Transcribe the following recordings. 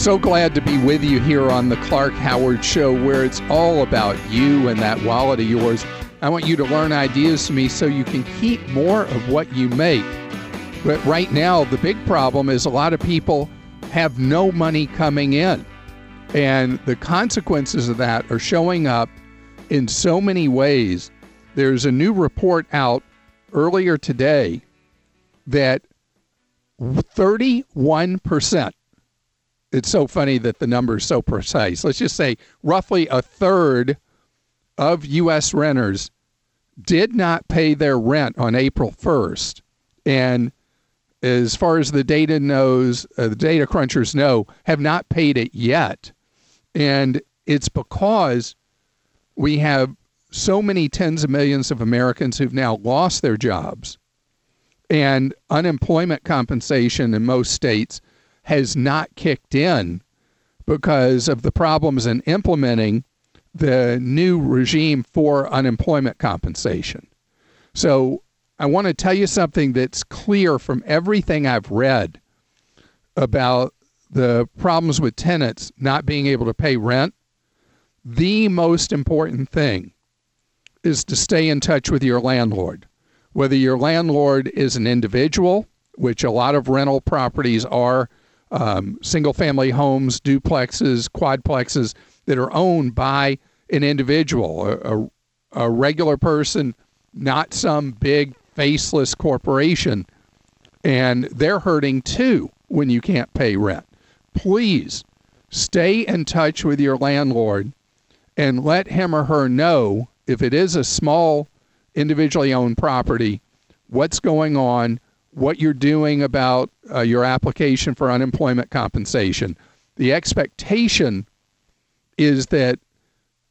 So glad to be with you here on the Clark Howard Show, where it's all about you and that wallet of yours. I want you to learn ideas from me so you can keep more of what you make. But right now, the big problem is a lot of people have no money coming in. And the consequences of that are showing up in so many ways. There's a new report out earlier today that 31%, it's so funny that the number is so precise. Let's just say roughly a third of U.S. renters did not pay their rent on April 1st. And as far as the data knows, the data crunchers know, have not paid it yet. And it's because we have so many tens of millions of Americans who've now lost their jobs. And unemployment compensation in most states has not kicked in because of the problems in implementing the new regime for unemployment compensation. So I want to tell you something that's clear from everything I've read about the problems with tenants not being able to pay rent. The most important thing is to stay in touch with your landlord. Whether your landlord is an individual, which a lot of rental properties are, single-family homes, duplexes, quadplexes that are owned by an individual, a regular person, not some big faceless corporation, and they're hurting too when you can't pay rent. Please stay in touch with your landlord and let him or her know, if it is a small individually owned property, what's going on, what you're doing about your application for unemployment compensation. The expectation is that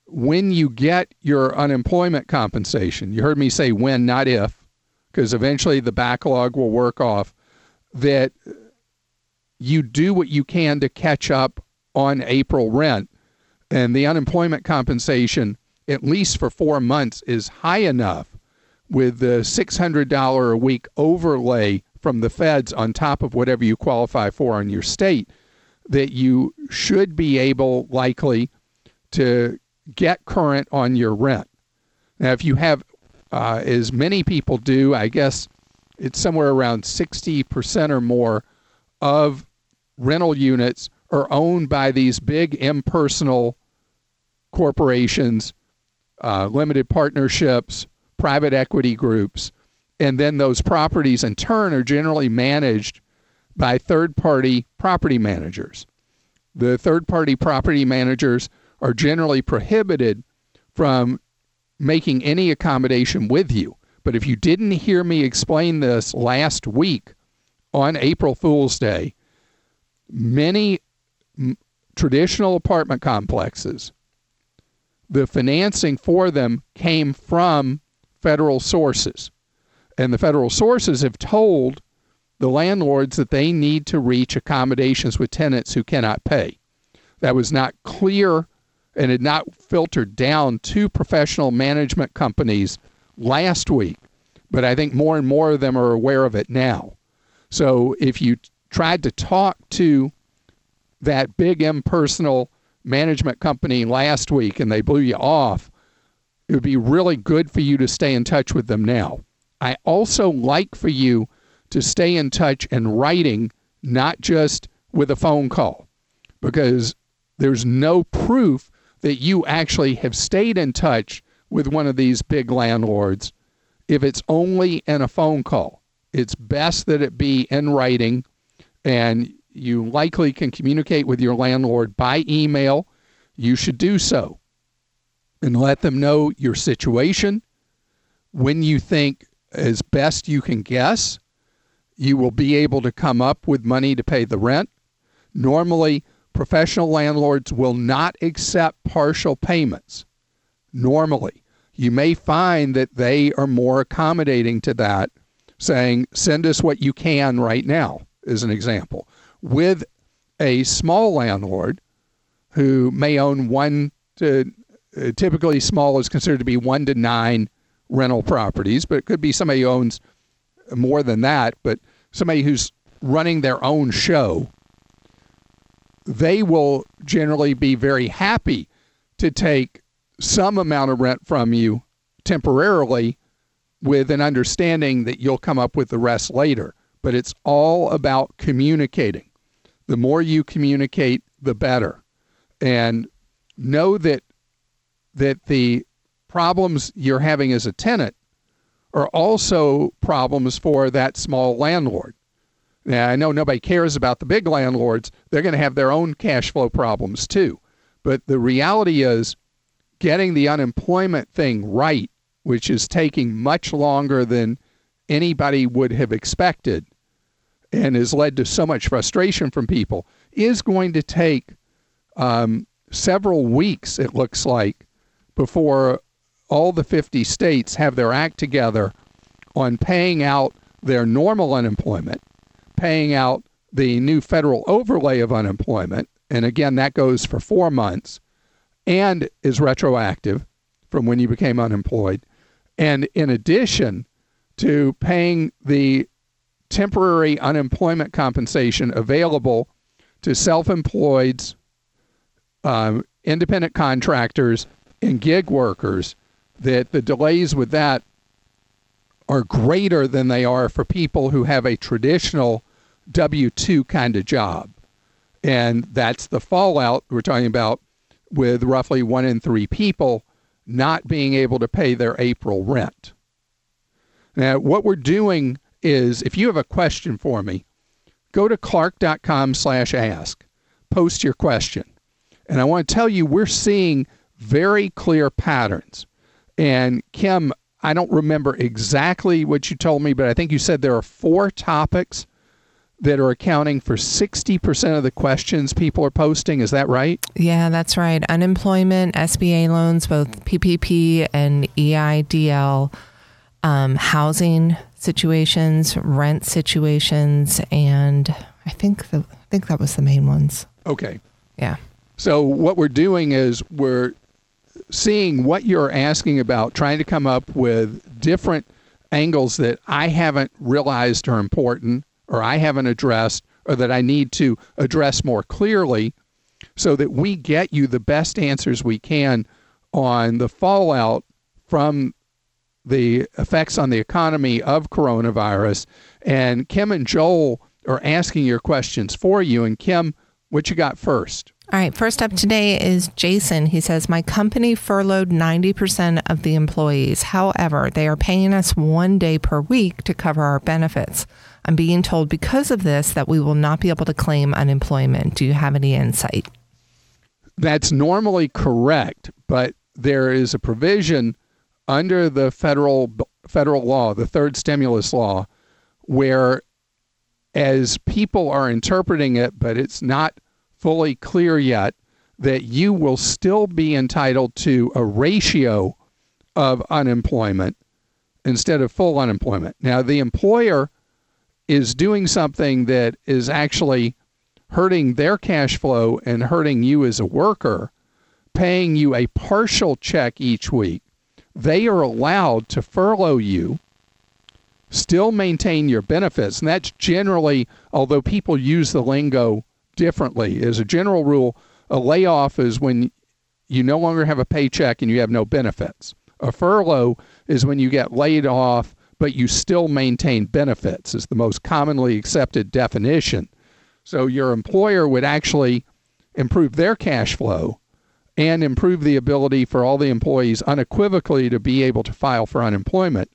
when you get your unemployment compensation, you heard me say when, not if, because eventually the backlog will work off, that you do what you can to catch up on April rent. And the unemployment compensation, at least for 4 months, is high enough with the $600 a week overlay from the feds on top of whatever you qualify for in your state, that you should be able, likely, to get current on your rent. Now, if you have, as many people do, I guess it's somewhere around 60% or more of rental units are owned by these big impersonal corporations, limited partnerships, private equity groups, and then those properties in turn are generally managed by third-party property managers. The third-party property managers are generally prohibited from making any accommodation with you. But if you didn't hear me explain this last week on April Fool's Day, many traditional apartment complexes, the financing for them came from federal sources. And the federal sources have told the landlords that they need to reach accommodations with tenants who cannot pay. That was not clear and had not filtered down to professional management companies last week, but I think more and more of them are aware of it now. So if you tried to talk to that big impersonal management company last week and they blew you off, it would be really good for you to stay in touch with them now. I also like for you to stay in touch in writing, not just with a phone call, because there's no proof that you actually have stayed in touch with one of these big landlords if it's only in a phone call. It's best that it be in writing, and you likely can communicate with your landlord by email. You should do so and let them know your situation when you think, as best you can guess, you will be able to come up with money to pay the rent. Normally, professional landlords will not accept partial payments. Normally, you may find that they are more accommodating to that, saying, send us what you can right now, as an example. With a small landlord who may own typically small is considered to be 1 to 9 rental properties, but it could be somebody who owns more than that, but somebody who's running their own show, they will generally be very happy to take some amount of rent from you temporarily with an understanding that you'll come up with the rest later. But it's all about communicating. The more you communicate, the better. And know that the problems you're having as a tenant are also problems for that small landlord. Now, I know nobody cares about the big landlords. They're going to have their own cash flow problems too. But the reality is getting the unemployment thing right, which is taking much longer than anybody would have expected and has led to so much frustration from people, is going to take several weeks, it looks like, before all the 50 states have their act together on paying out their normal unemployment, paying out the new federal overlay of unemployment, and again, that goes for 4 months, and is retroactive from when you became unemployed, and in addition to paying the temporary unemployment compensation available to self-employeds, independent contractors, and gig workers, that the delays with that are greater than they are for people who have a traditional W-2 kind of job. And that's the fallout we're talking about with roughly 1 in 3 people not being able to pay their April rent. Now, what we're doing is, if you have a question for me, go to clark.com/ask, post your question. And I want to tell you, we're seeing very clear patterns. And Kim, I don't remember exactly what you told me, but I think you said there are 4 topics that are accounting for 60% of the questions people are posting. Is that right? Yeah, that's right. Unemployment, SBA loans, both PPP and EIDL, housing situations, rent situations, and I think that was the main ones. Okay. Yeah. So what we're doing is we're seeing what you're asking about, trying to come up with different angles that I haven't realized are important, or I haven't addressed, or that I need to address more clearly, so that we get you the best answers we can on the fallout from the effects on the economy of coronavirus. And Kim and Joel are asking your questions for you. And Kim, what you got first? All right. First up today is Jason. He says, my company furloughed 90% of the employees. However, they are paying us 1 day per week to cover our benefits. I'm being told because of this that we will not be able to claim unemployment. Do you have any insight? That's normally correct, but there is a provision under the federal law, the third stimulus law, where as people are interpreting it, but it's not fully clear yet, that you will still be entitled to a ratio of unemployment instead of full unemployment. Now, the employer is doing something that is actually hurting their cash flow and hurting you as a worker, paying you a partial check each week. They are allowed to furlough you, still maintain your benefits, and that's generally, although people use the lingo differently. As a general rule, a layoff is when you no longer have a paycheck and you have no benefits. A furlough is when you get laid off, but you still maintain benefits, is the most commonly accepted definition. So your employer would actually improve their cash flow and improve the ability for all the employees unequivocally to be able to file for unemployment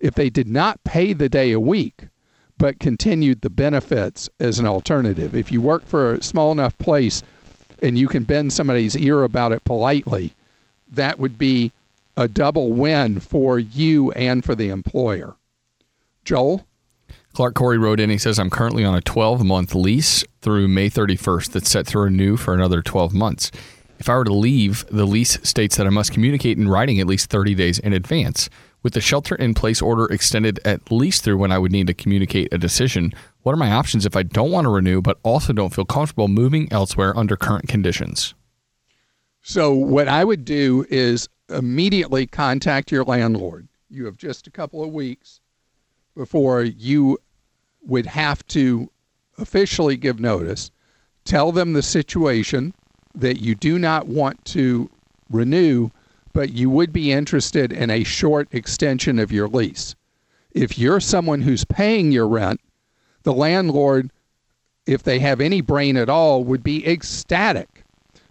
if they did not pay the day a week, but continued the benefits as an alternative. If you work for a small enough place and you can bend somebody's ear about it politely, that would be a double win for you and for the employer. Joel? Clark Corey wrote in, he says, I'm currently on a 12-month lease through May 31st that's set to renew for another 12 months. If I were to leave, the lease states that I must communicate in writing at least 30 days in advance. With the shelter-in-place order extended at least through when I would need to communicate a decision, what are my options if I don't want to renew but also don't feel comfortable moving elsewhere under current conditions? So what I would do is immediately contact your landlord. You have just a couple of weeks before you would have to officially give notice. Tell them the situation, that you do not want to renew, but you would be interested in a short extension of your lease. If you're someone who's paying your rent, the landlord, if they have any brain at all, would be ecstatic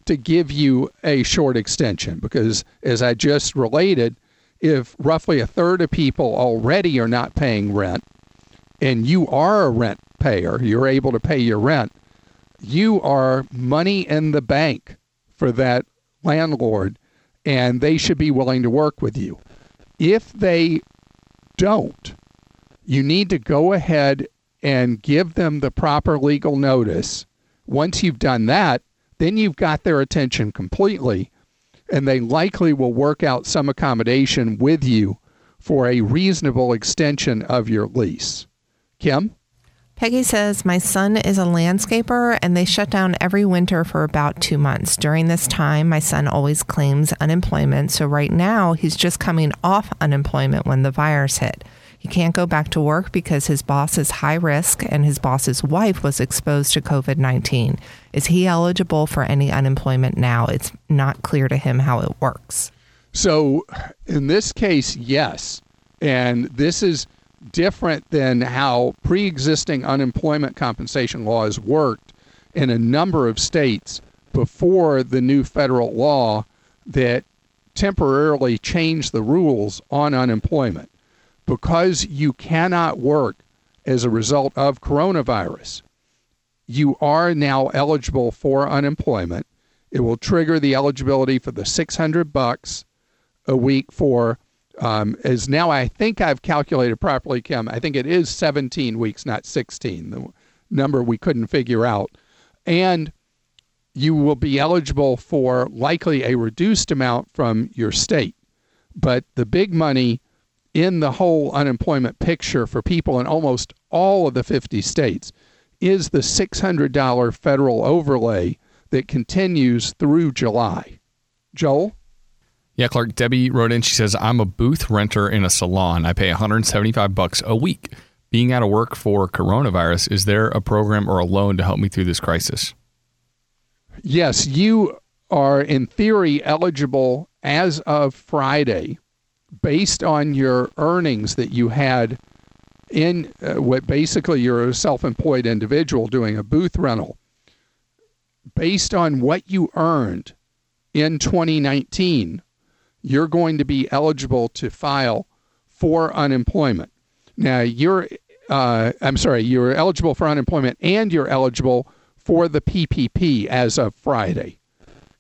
to give you a short extension because, as I just related, if roughly a third of people already are not paying rent and you are a rent payer, you're able to pay your rent, you are money in the bank for that landlord, and they should be willing to work with you. If they don't, you need to go ahead and give them the proper legal notice. Once you've done that, then you've got their attention completely, and they likely will work out some accommodation with you for a reasonable extension of your lease. Kim? Peggy says, my son is a landscaper and they shut down every winter for about 2 months. During this time, my son always claims unemployment. So right now he's just coming off unemployment when the virus hit. He can't go back to work because his boss is high risk and his boss's wife was exposed to COVID-19. Is he eligible for any unemployment now? It's not clear to him how it works. So in this case, yes. And this is different than how pre-existing unemployment compensation laws worked in a number of states before the new federal law that temporarily changed the rules on unemployment. Because you cannot work as a result of coronavirus, you are now eligible for unemployment. It will trigger the eligibility for the $600 a week for is now, I think I've calculated properly, Kim. I think it is 17 weeks, not 16, the number we couldn't figure out. And you will be eligible for likely a reduced amount from your state. But the big money in the whole unemployment picture for people in almost all of the 50 states is the $600 federal overlay that continues through July. Joel? Yeah, Clark, Debbie wrote in. She says, I'm a booth renter in a salon. I pay $175 a week. Being out of work for coronavirus, is there a program or a loan to help me through this crisis? Yes, you are in theory eligible as of Friday based on your earnings that you had in what basically you're a self-employed individual doing a booth rental. Based on what you earned in 2019, you're going to be eligible to file for unemployment. Now, you're eligible for unemployment and you're eligible for the PPP as of Friday.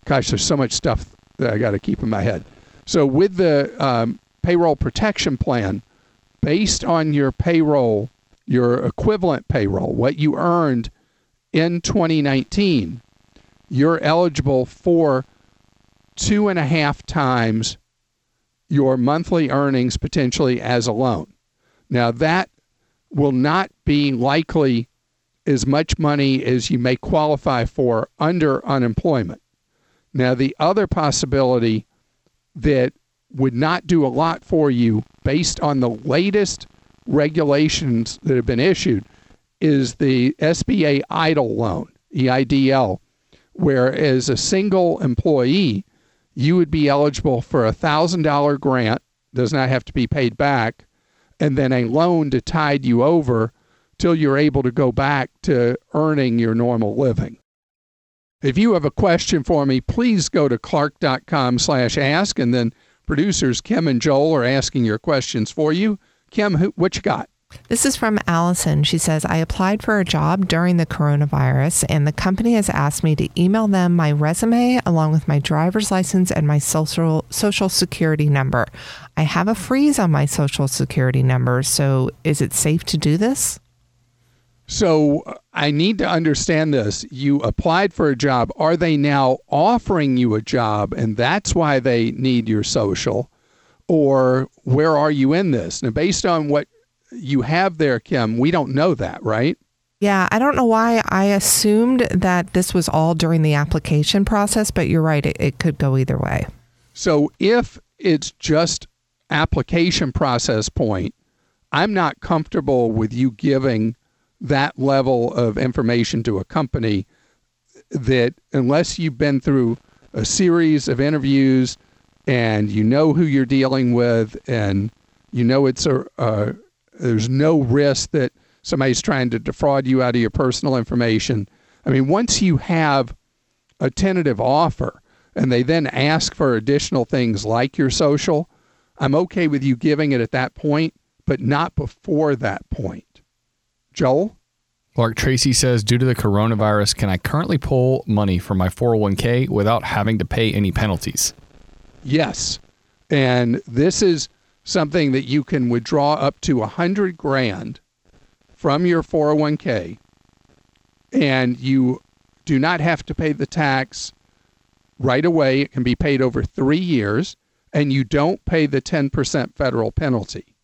Gosh, there's so much stuff that I got to keep in my head. So with the payroll protection plan, based on your payroll, your equivalent payroll, what you earned in 2019, you're eligible for 2.5 times your monthly earnings potentially as a loan. Now, that will not be likely as much money as you may qualify for under unemployment. Now, the other possibility that would not do a lot for you based on the latest regulations that have been issued is the SBA EIDL loan, EIDL, where as a single employee, you would be eligible for a $1,000 grant, does not have to be paid back, and then a loan to tide you over till you're able to go back to earning your normal living. If you have a question for me, please go to clark.com/ask, and then producers Kim and Joel are asking your questions for you. Kim, what you got? This is from Allison. She says, I applied for a job during the coronavirus and the company has asked me to email them my resume along with my driver's license and my social security number. I have a freeze on my social security number, so is it safe to do this? So I need to understand this. You applied for a job. Are they now offering you a job and that's why they need your social? Or where are you in this? Now, based on what you have there, Kim, we don't know that, right? Yeah, I don't know why I assumed that this was all during the application process, but you're right, it could go either way. So if it's just application process point, I'm not comfortable with you giving that level of information to a company that unless you've been through a series of interviews and you know who you're dealing with and you know it's there's no risk that somebody's trying to defraud you out of your personal information. I mean, once you have a tentative offer and they then ask for additional things like your social, I'm okay with you giving it at that point, but not before that point. Joel? Clark Tracy says, due to the coronavirus, can I currently pull money from my 401k without having to pay any penalties? Yes. And this is something that you can withdraw up to $100,000 from your 401k, and you do not have to pay the tax right away. It can be paid over 3 years, and you don't pay the 10% federal penalty.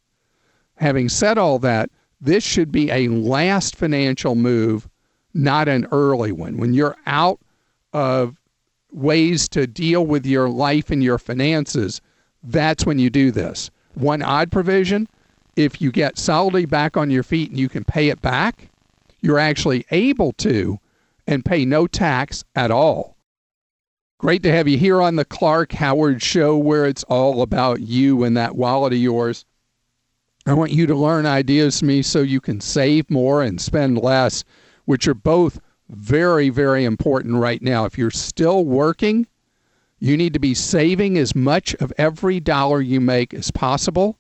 Having said all that, this should be a last financial move, not an early one. When you're out of ways to deal with your life and your finances, that's when you do this. One odd provision, if you get solidly back on your feet and you can pay it back, you're actually able to and pay no tax at all. Great to have you here on the Clark Howard Show, where it's all about you and that wallet of yours. I want you to learn ideas from me so you can save more and spend less, which are both very, very important right now. If you're still working, you need to be saving as much of every dollar you make as possible.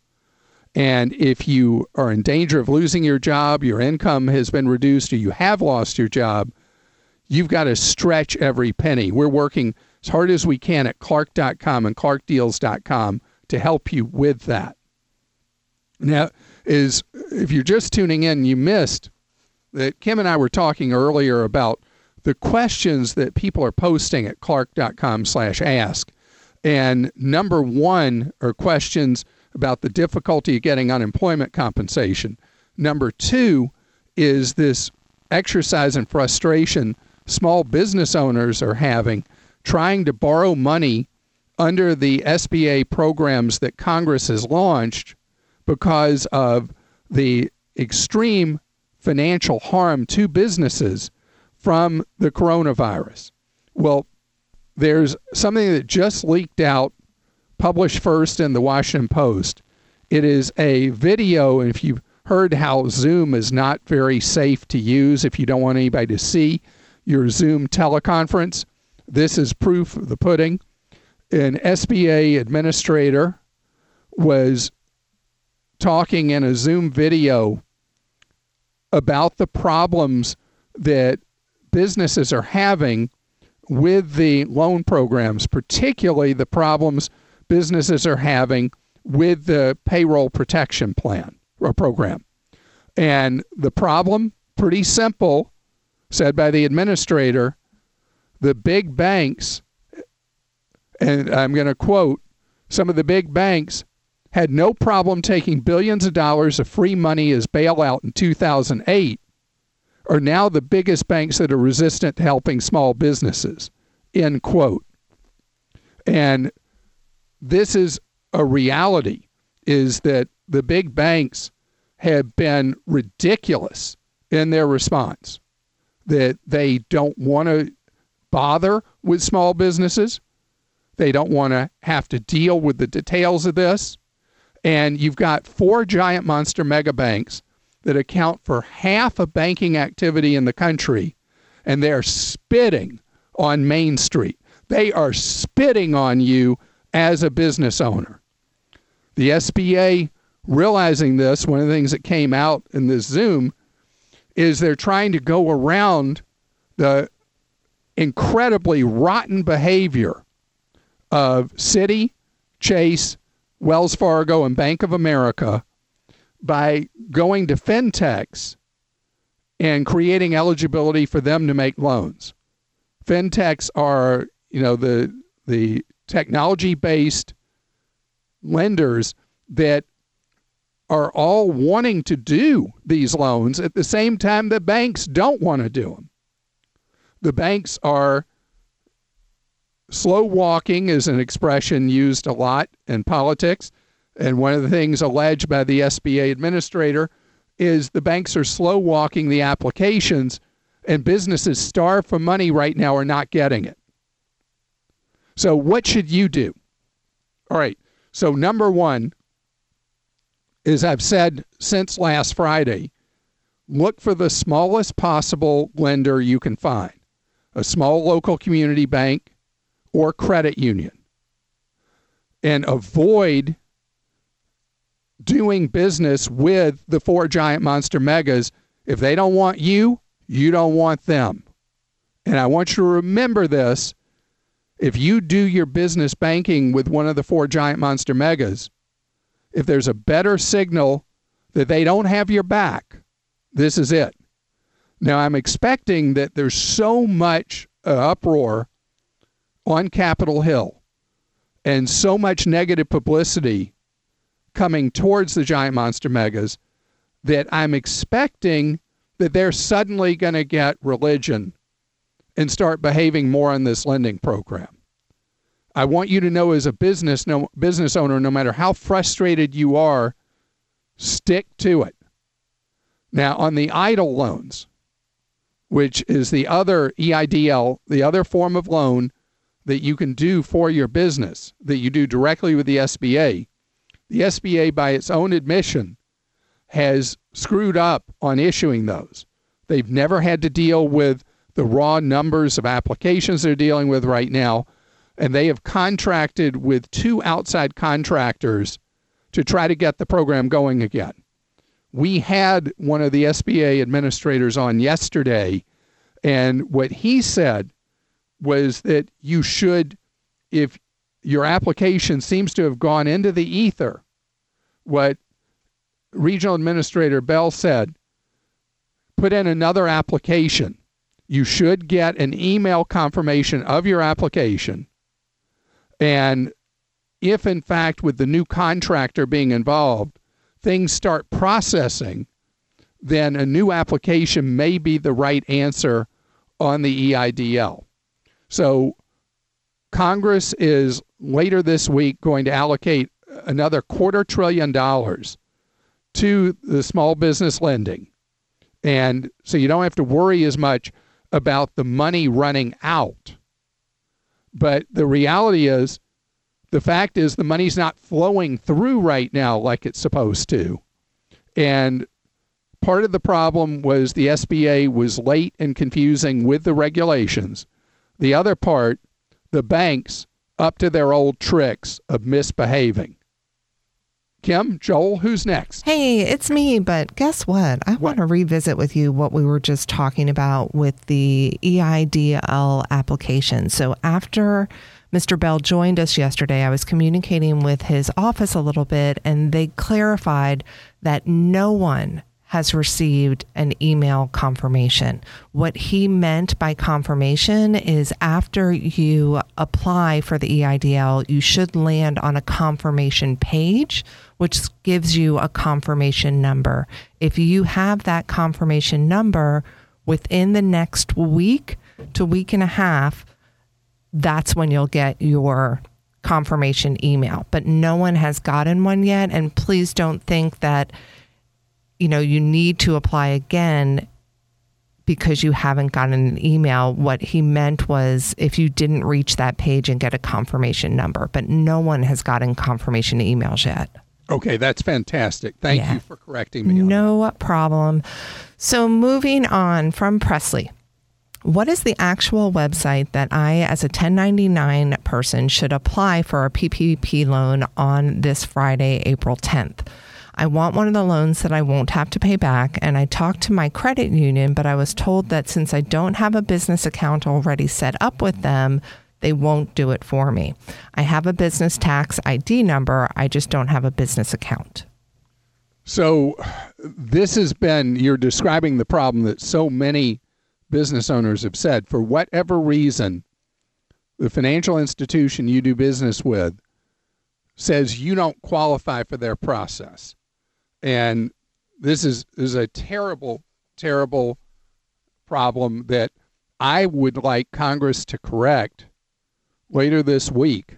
And if you are in danger of losing your job, your income has been reduced, or you have lost your job, you've got to stretch every penny. We're working as hard as we can at Clark.com and ClarkDeals.com to help you with that. Now, if you're just tuning in, you missed that Kim and I were talking earlier about the questions that people are posting at clark.com/ask. And number one are questions about the difficulty of getting unemployment compensation. Number two is this exercise in frustration small business owners are having trying to borrow money under the SBA programs that Congress has launched, because of the extreme financial harm to businesses from the coronavirus. Well, there's something that just leaked out, published first in the Washington Post. It is a video, and if you've heard how Zoom is not very safe to use if you don't want anybody to see your Zoom teleconference, this is proof of the pudding. An SBA administrator was talking in a Zoom video about the problems that businesses are having with the loan programs, particularly the problems businesses are having with the payroll protection plan or program. And the problem, pretty simple, said by the administrator, the big banks, and I'm going to quote, some of the big banks had no problem taking billions of dollars of free money as bailout in 2008, are now the biggest banks that are resistant to helping small businesses, end quote. And this is a reality, is that the big banks have been ridiculous in their response, that they don't want to bother with small businesses. They don't want to have to deal with the details of this. And you've got four giant monster mega banks that account for half of banking activity in the country, and they're spitting on Main Street. They are spitting on you as a business owner. The SBA, realizing this, one of the things that came out in this Zoom is they're trying to go around the incredibly rotten behavior of Citi, Chase, Wells Fargo, and Bank of America by going to fintechs and creating eligibility for them to make loans. Fintechs are, the technology-based lenders that are all wanting to do these loans at the same time the banks don't want to do them. The banks are slow walking, is an expression used a lot in politics, and one of the things alleged by the SBA administrator is the banks are slow walking the applications and businesses starved for money right now are not getting it. So what should you do? All right, so number one is, I've said since last Friday, look for the smallest possible lender you can find, a small local community bank or credit union, and avoid doing business with the four giant monster megas. If they don't want you, you don't want them. And I want you to remember this. If you do your business banking with one of the four giant monster megas, if there's a better signal that they don't have your back, this is it. Now, I'm expecting that there's so much uproar on Capitol Hill and so much negative publicity coming towards the giant monster megas that I'm expecting that they're suddenly going to get religion and start behaving more on this lending program. I want you to know, as a business owner, no matter how frustrated you are, stick to it. Now, on the EIDL loans, which is the other EIDL, the other form of loan that you can do for your business, that you do directly with the SBA, the SBA, by its own admission, has screwed up on issuing those. They've never had to deal with the raw numbers of applications they're dealing with right now, and they have contracted with two outside contractors to try to get the program going again. We had one of the SBA administrators on yesterday, and what he said was that you should, if your application seems to have gone into the ether, what Regional Administrator Bell said, put in another application. You should get an email confirmation of your application. And if, in fact, with the new contractor being involved, things start processing, then a new application may be the right answer on the EIDL. So Congress is later this week going to allocate another $250 billion to the small business lending. And so you don't have to worry as much about the money running out. But the reality is, the fact is, the money's not flowing through right now like it's supposed to. And part of the problem was the SBA was late and confusing with the regulations. The other part, the banks up to their old tricks of misbehaving. Kim, Joel, who's next? Hey, it's me, but guess what? I want to revisit with you what we were just talking about with the EIDL application. So after Mr. Bell joined us yesterday, I was communicating with his office a little bit, and they clarified that no one has received an email confirmation. What he meant by confirmation is, after you apply for the EIDL, you should land on a confirmation page, which gives you a confirmation number. If you have that confirmation number within the next week to week and a half, that's when you'll get your confirmation email. But no one has gotten one yet, and please don't think that you need to apply again because you haven't gotten an email. What he meant was, if you didn't reach that page and get a confirmation number, but no one has gotten confirmation emails yet. Okay, that's fantastic. Thank you for correcting me on that. Problem. So moving on from Presley, what is the actual website that I, as a 1099 person, should apply for a PPP loan on this Friday, April 10th? I want one of the loans that I won't have to pay back, and I talked to my credit union, but I was told that since I don't have a business account already set up with them, they won't do it for me. I have a business tax ID number, I just don't have a business account. So this has been, you're describing the problem that so many business owners have said, for whatever reason, the financial institution you do business with says you don't qualify for their process. And this is a terrible, terrible problem that I would like Congress to correct later this week.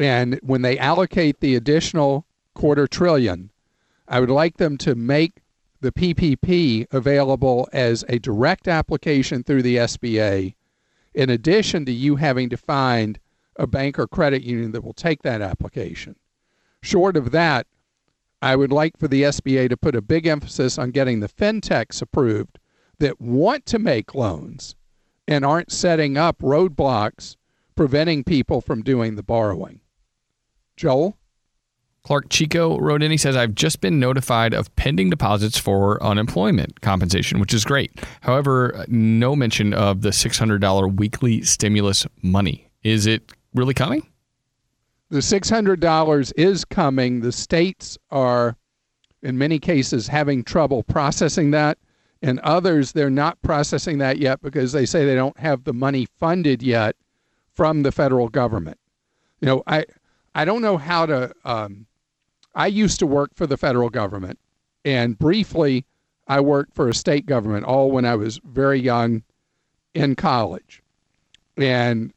And when they allocate the additional $250 billion, I would like them to make the PPP available as a direct application through the SBA, in addition to you having to find a bank or credit union that will take that application. Short of that, I would like for the SBA to put a big emphasis on getting the fintechs approved that want to make loans and aren't setting up roadblocks preventing people from doing the borrowing. Joel? Clark Chico wrote in, he says, I've just been notified of pending deposits for unemployment compensation, which is great. However, no mention of the $600 weekly stimulus money. Is it really coming? The $600 is coming. The states are, in many cases, having trouble processing that. And others, they're not processing that yet because they say they don't have the money funded yet from the federal government. You know, I don't know how to... I used to work for the federal government, and briefly I worked for a state government, all when I was very young in college. And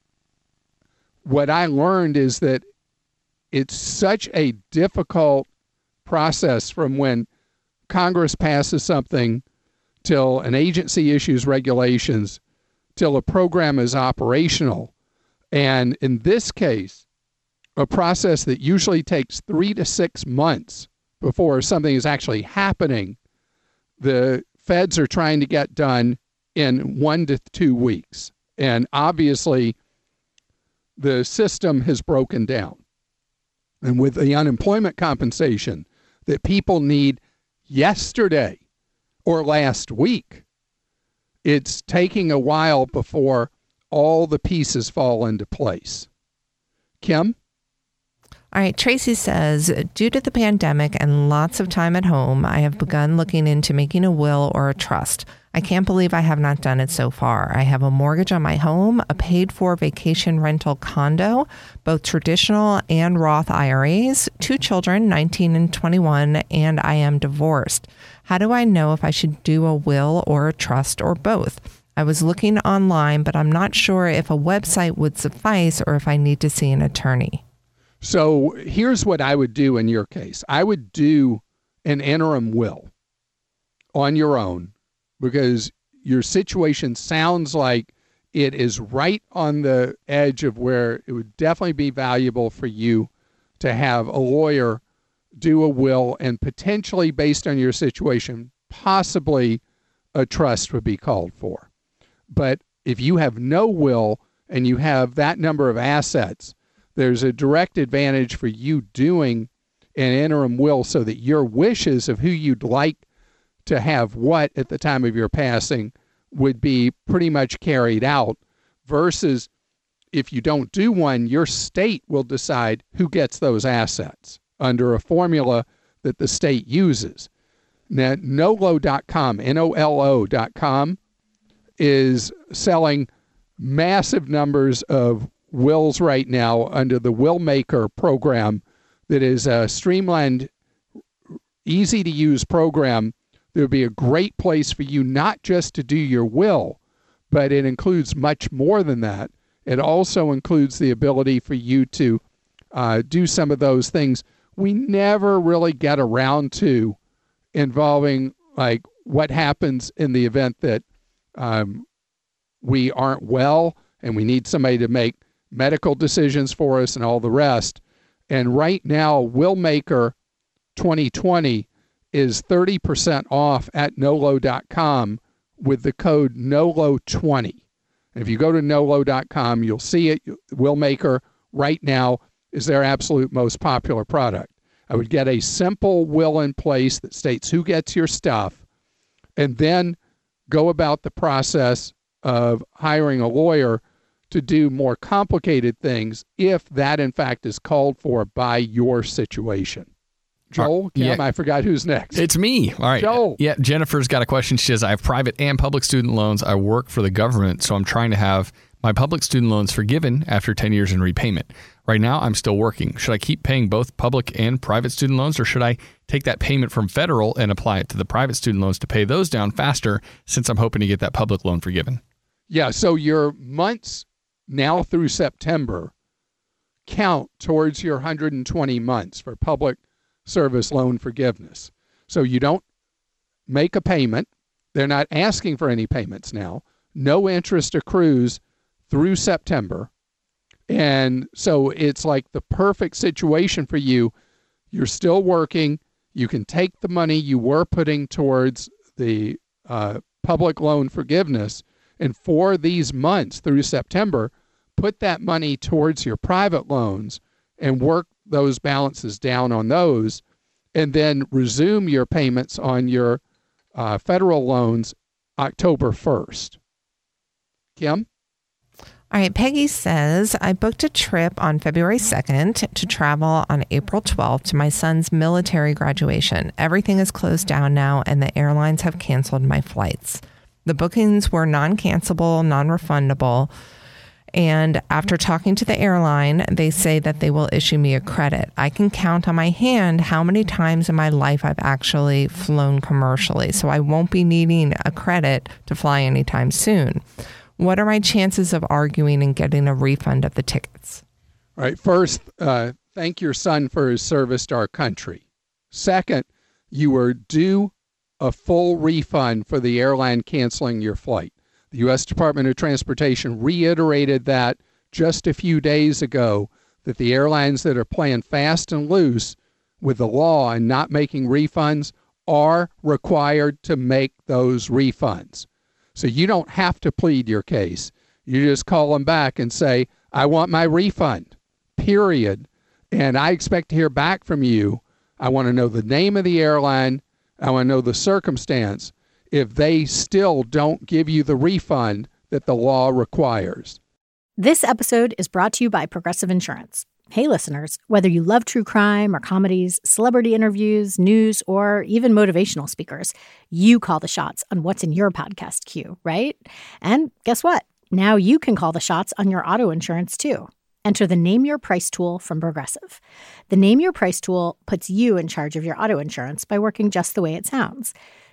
what I learned is that it's such a difficult process from when Congress passes something till an agency issues regulations, till a program is operational. And in this case, a process that usually takes 3 to 6 months before something is actually happening, the feds are trying to get done in 1 to 2 weeks. And obviously, the system has broken down. And with the unemployment compensation that people need yesterday or last week, it's taking a while before all the pieces fall into place. Kim? All right, Tracy says, due to the pandemic and lots of time at home, I have begun looking into making a will or a trust. I can't believe I have not done it so far. I have a mortgage on my home, a paid-for vacation rental condo, both traditional and Roth IRAs, 2 children, 19 and 21, and I am divorced. How do I know if I should do a will or a trust or both? I was looking online, but I'm not sure if a website would suffice or if I need to see an attorney. So here's what I would do in your case. I would do an interim will on your own because your situation sounds like it is right on the edge of where it would definitely be valuable for you to have a lawyer do a will and potentially, based on your situation, possibly a trust would be called for. But if you have no will and you have that number of assets, there's a direct advantage for you doing an interim will so that your wishes of who you'd like to have what at the time of your passing would be pretty much carried out, versus if you don't do one, your state will decide who gets those assets under a formula that the state uses. Now, Nolo.com, N-O-L-O.com, is selling massive numbers of wills right now under the Willmaker program that is a streamlined, easy-to-use program. There would be a great place for you not just to do your will, but it includes much more than that. It also includes the ability for you to do some of those things we never really get around to, involving like what happens in the event that we aren't well and we need somebody to make medical decisions for us and all the rest. And right now, Willmaker 2020 is 30% off at Nolo.com with the code NOLO20. If you go to Nolo.com, you'll see it. Willmaker right now is their absolute most popular product. I would get a simple will in place that states who gets your stuff, and then go about the process of hiring a lawyer to do more complicated things if that, in fact, is called for by your situation. Joel, Kim, yeah. I forgot who's next. It's me. All right. Joel. Yeah, Jennifer's got a question. She says, I have private and public student loans. I work for the government, so I'm trying to have my public student loans forgiven after 10 years in repayment. Right now, I'm still working. Should I keep paying both public and private student loans, or should I take that payment from federal and apply it to the private student loans to pay those down faster since I'm hoping to get that public loan forgiven? Yeah, so your months now through September count towards your 120 months for public service loan forgiveness. So you don't make a payment. They're not asking for any payments now. No interest accrues through September. And so it's like the perfect situation for you. You're still working. You can take the money you were putting towards the public loan forgiveness, and for these months through September, put that money towards your private loans and work those balances down on those, and then resume your payments on your federal loans October 1st. Kim? All right, Peggy says, I booked a trip on February 2nd to travel on April 12th to my son's military graduation. Everything is closed down now, and the airlines have canceled my flights. The bookings were non-cancelable, non-refundable, and after talking to the airline, they say that they will issue me a credit. I can count on my hand how many times in my life I've actually flown commercially, so I won't be needing a credit to fly anytime soon. What are my chances of arguing and getting a refund of the tickets? All right. First, thank your son for his service to our country. Second, you were due a full refund for the airline canceling your flight. The U.S. Department of Transportation reiterated that just a few days ago, that the airlines that are playing fast and loose with the law and not making refunds are required to make those refunds. So you don't have to plead your case. You just call them back and say, I want my refund, period. And I expect to hear back from you. I want to know the name of the airline. I want to know the circumstance if they still don't give you the refund that the law requires. This episode is brought to you by Progressive Insurance. Hey, listeners, whether you love true crime or comedies, celebrity interviews, news, or even motivational speakers, you call the shots on what's in your podcast queue, right? And guess what? Now you can call the shots on your auto insurance, too. Enter the Name Your Price tool from Progressive. The Name Your Price tool puts you in charge of your auto insurance by working just the way it sounds.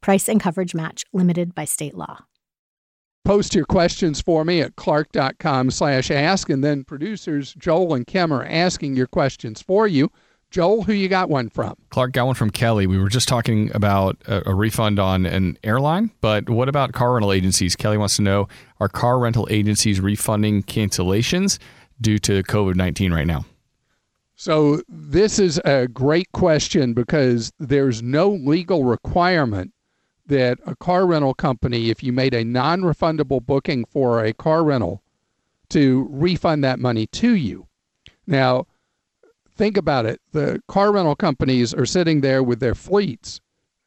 Price and coverage match limited by state law. Post your questions for me at clark.com/ask, and then producers Joel and Kim are asking your questions for you. Joel, who you got one from? Clark, got one from Kelly. We were just talking about a refund on an airline, but what about car rental agencies? Kelly wants to know, are car rental agencies refunding cancellations due to COVID-19 right now? So this is a great question because there's no legal requirement that a car rental company, if you made a non-refundable booking for a car rental, to refund that money to you. Now, think about it. The car rental companies are sitting there with their fleets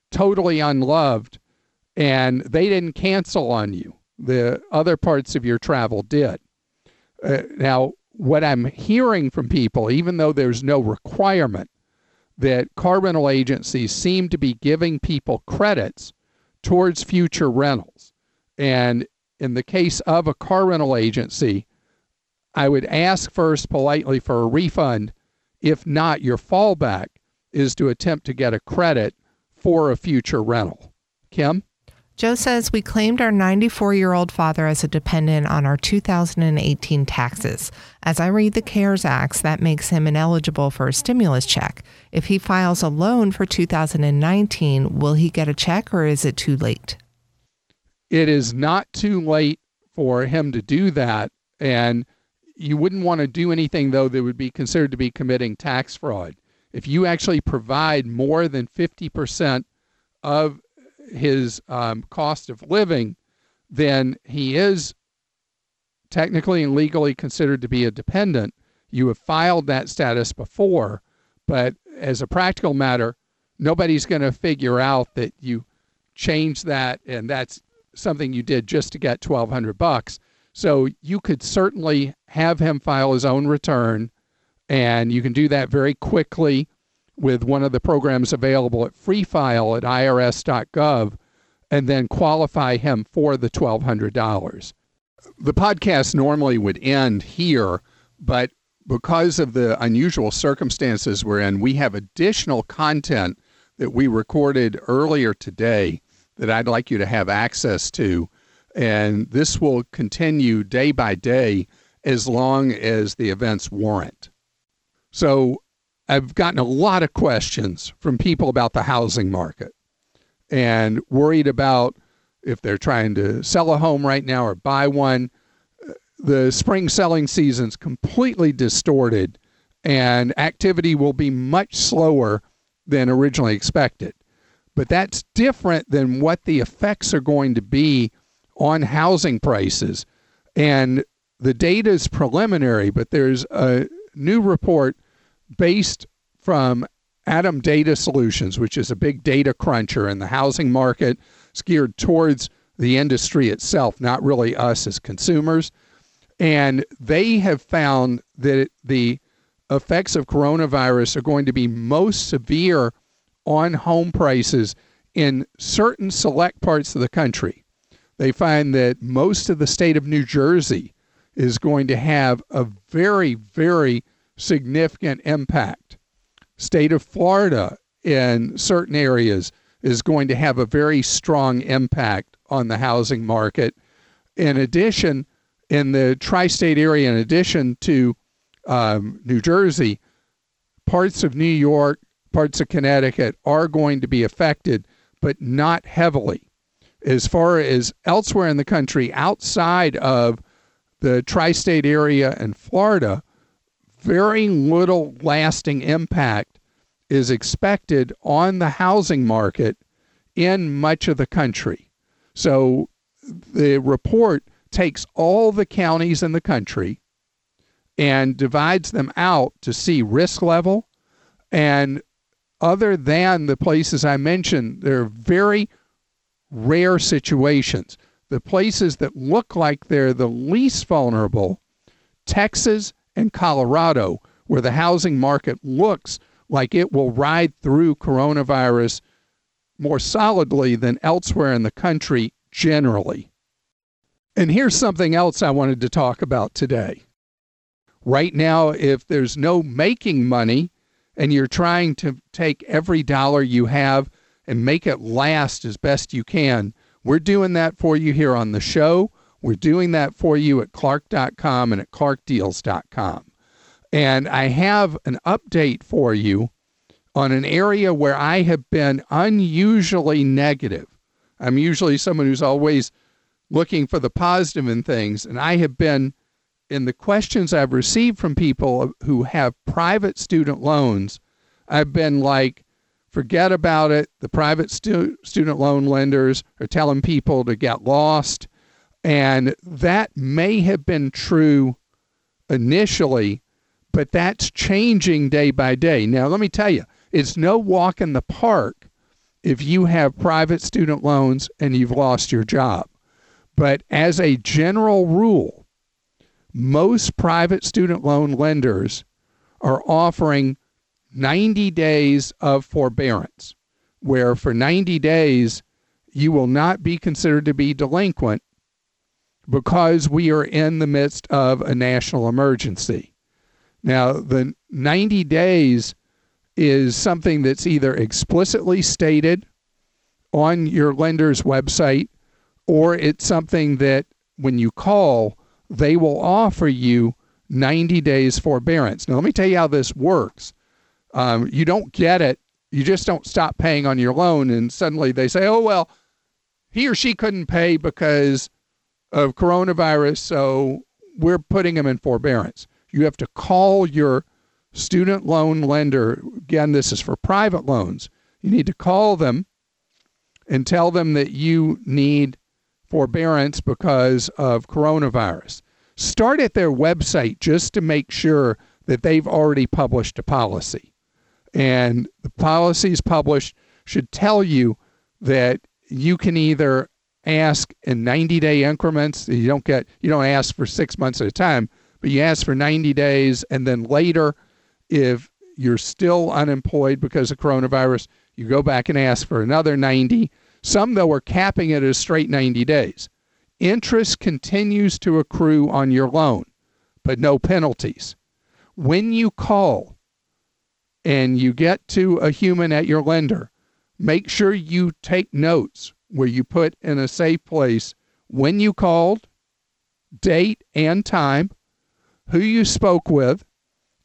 totally unloved, and they didn't cancel on you. The other parts of your travel did. Now, what I'm hearing from people, even though there's no requirement, that car rental agencies seem to be giving people credits towards future rentals. And in the case of a car rental agency, I would ask first politely for a refund. If not, your fallback is to attempt to get a credit for a future rental. Kim? Joe says, we claimed our 94-year-old father as a dependent on our 2018 taxes. As I read the CARES Act, that makes him ineligible for a stimulus check. If he files a loan for 2019, will he get a check, or is it too late? It is not too late for him to do that. And you wouldn't want to do anything, though, that would be considered to be committing tax fraud. If you actually provide more than 50% of his cost of living, then he is technically and legally considered to be a dependent. You have filed that status before, but as a practical matter, nobody's going to figure out that you changed that and that's something you did just to get $1,200. So you could certainly have him file his own return, and you can do that very quickly with one of the programs available at FreeFile at irs.gov and then qualify him for the $1,200. The podcast normally would end here, but because of the unusual circumstances we're in, we have additional content that we recorded earlier today that I'd like you to have access to. And this will continue day by day as long as the events warrant. So I've gotten a lot of questions from people about the housing market and worried about if they're trying to sell a home right now or buy one. The spring selling season's completely distorted and activity will be much slower than originally expected. But that's different than what the effects are going to be on housing prices. And the data is preliminary, but there's a new report based from ATTOM Data Solutions, which is a big data cruncher in the housing market, geared towards the industry itself, not really us as consumers. And they have found that the effects of coronavirus are going to be most severe on home prices in certain select parts of the country. They find that most of the state of New Jersey is going to have a very, very significant impact. State of Florida in certain areas is going to have a very strong impact on the housing market. In addition, in the tri-state area, in addition to New Jersey, parts of New York, parts of Connecticut are going to be affected, but not heavily. As far as elsewhere in the country, outside of the tri-state area and Florida, very little lasting impact is expected on the housing market in much of the country. So the report takes all the counties in the country and divides them out to see risk level. And other than the places I mentioned, they're very rare situations. The places that look like they're the least vulnerable, Texas and Colorado, where the housing market looks like it will ride through coronavirus more solidly than elsewhere in the country generally. And here's something else I wanted to talk about today. Right now, if there's no making money and you're trying to take every dollar you have and make it last as best you can, we're doing that for you here on the show. We're doing that for you at Clark.com and at ClarkDeals.com. And I have an update for you on an area where I have been unusually negative. I'm usually someone who's always looking for the positive in things. And I have been, in the questions I've received from people who have private student loans, I've been like, forget about it. The private student loan lenders are telling people to get lost. And that may have been true initially, but that's changing day by day. Now, let me tell you, it's no walk in the park if you have private student loans and you've lost your job. But as a general rule, most private student loan lenders are offering 90 days of forbearance, where for 90 days you will not be considered to be delinquent because we are in the midst of a national emergency. Now, the 90 days is something that's either explicitly stated on your lender's website, or it's something that when you call, they will offer you 90 days forbearance. Now, let me tell you how this works. You don't get it. You just don't stop paying on your loan, and suddenly they say, oh, well, he or she couldn't pay because of coronavirus, so we're putting them in forbearance. You have to call your student loan lender. Again, this is for private loans. You need to call them and tell them that you need forbearance because of coronavirus. Start at their website just to make sure that they've already published a policy. And the policies published should tell you that you can either ask in 90-day increments. You don't ask for 6 months at a time, but you ask for 90 days, and then later, if you're still unemployed because of coronavirus, you go back and ask for another 90. Some, though, are capping it at a straight 90 days. Interest continues to accrue on your loan, but no penalties. When you call and you get to a human at your lender, make sure you take notes where you put in a safe place when you called, date and time, who you spoke with.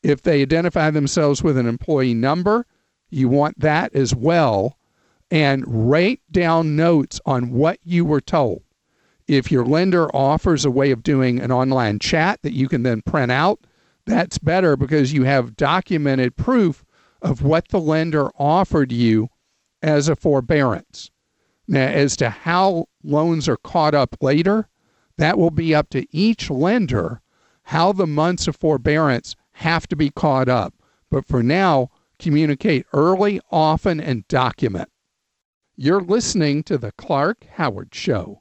If they identify themselves with an employee number, you want that as well. And write down notes on what you were told. If your lender offers a way of doing an online chat that you can then print out, that's better because you have documented proof of what the lender offered you as a forbearance. Now, as to how loans are caught up later, that will be up to each lender how the months of forbearance have to be caught up. But for now, communicate early, often, and document. You're listening to The Clark Howard Show.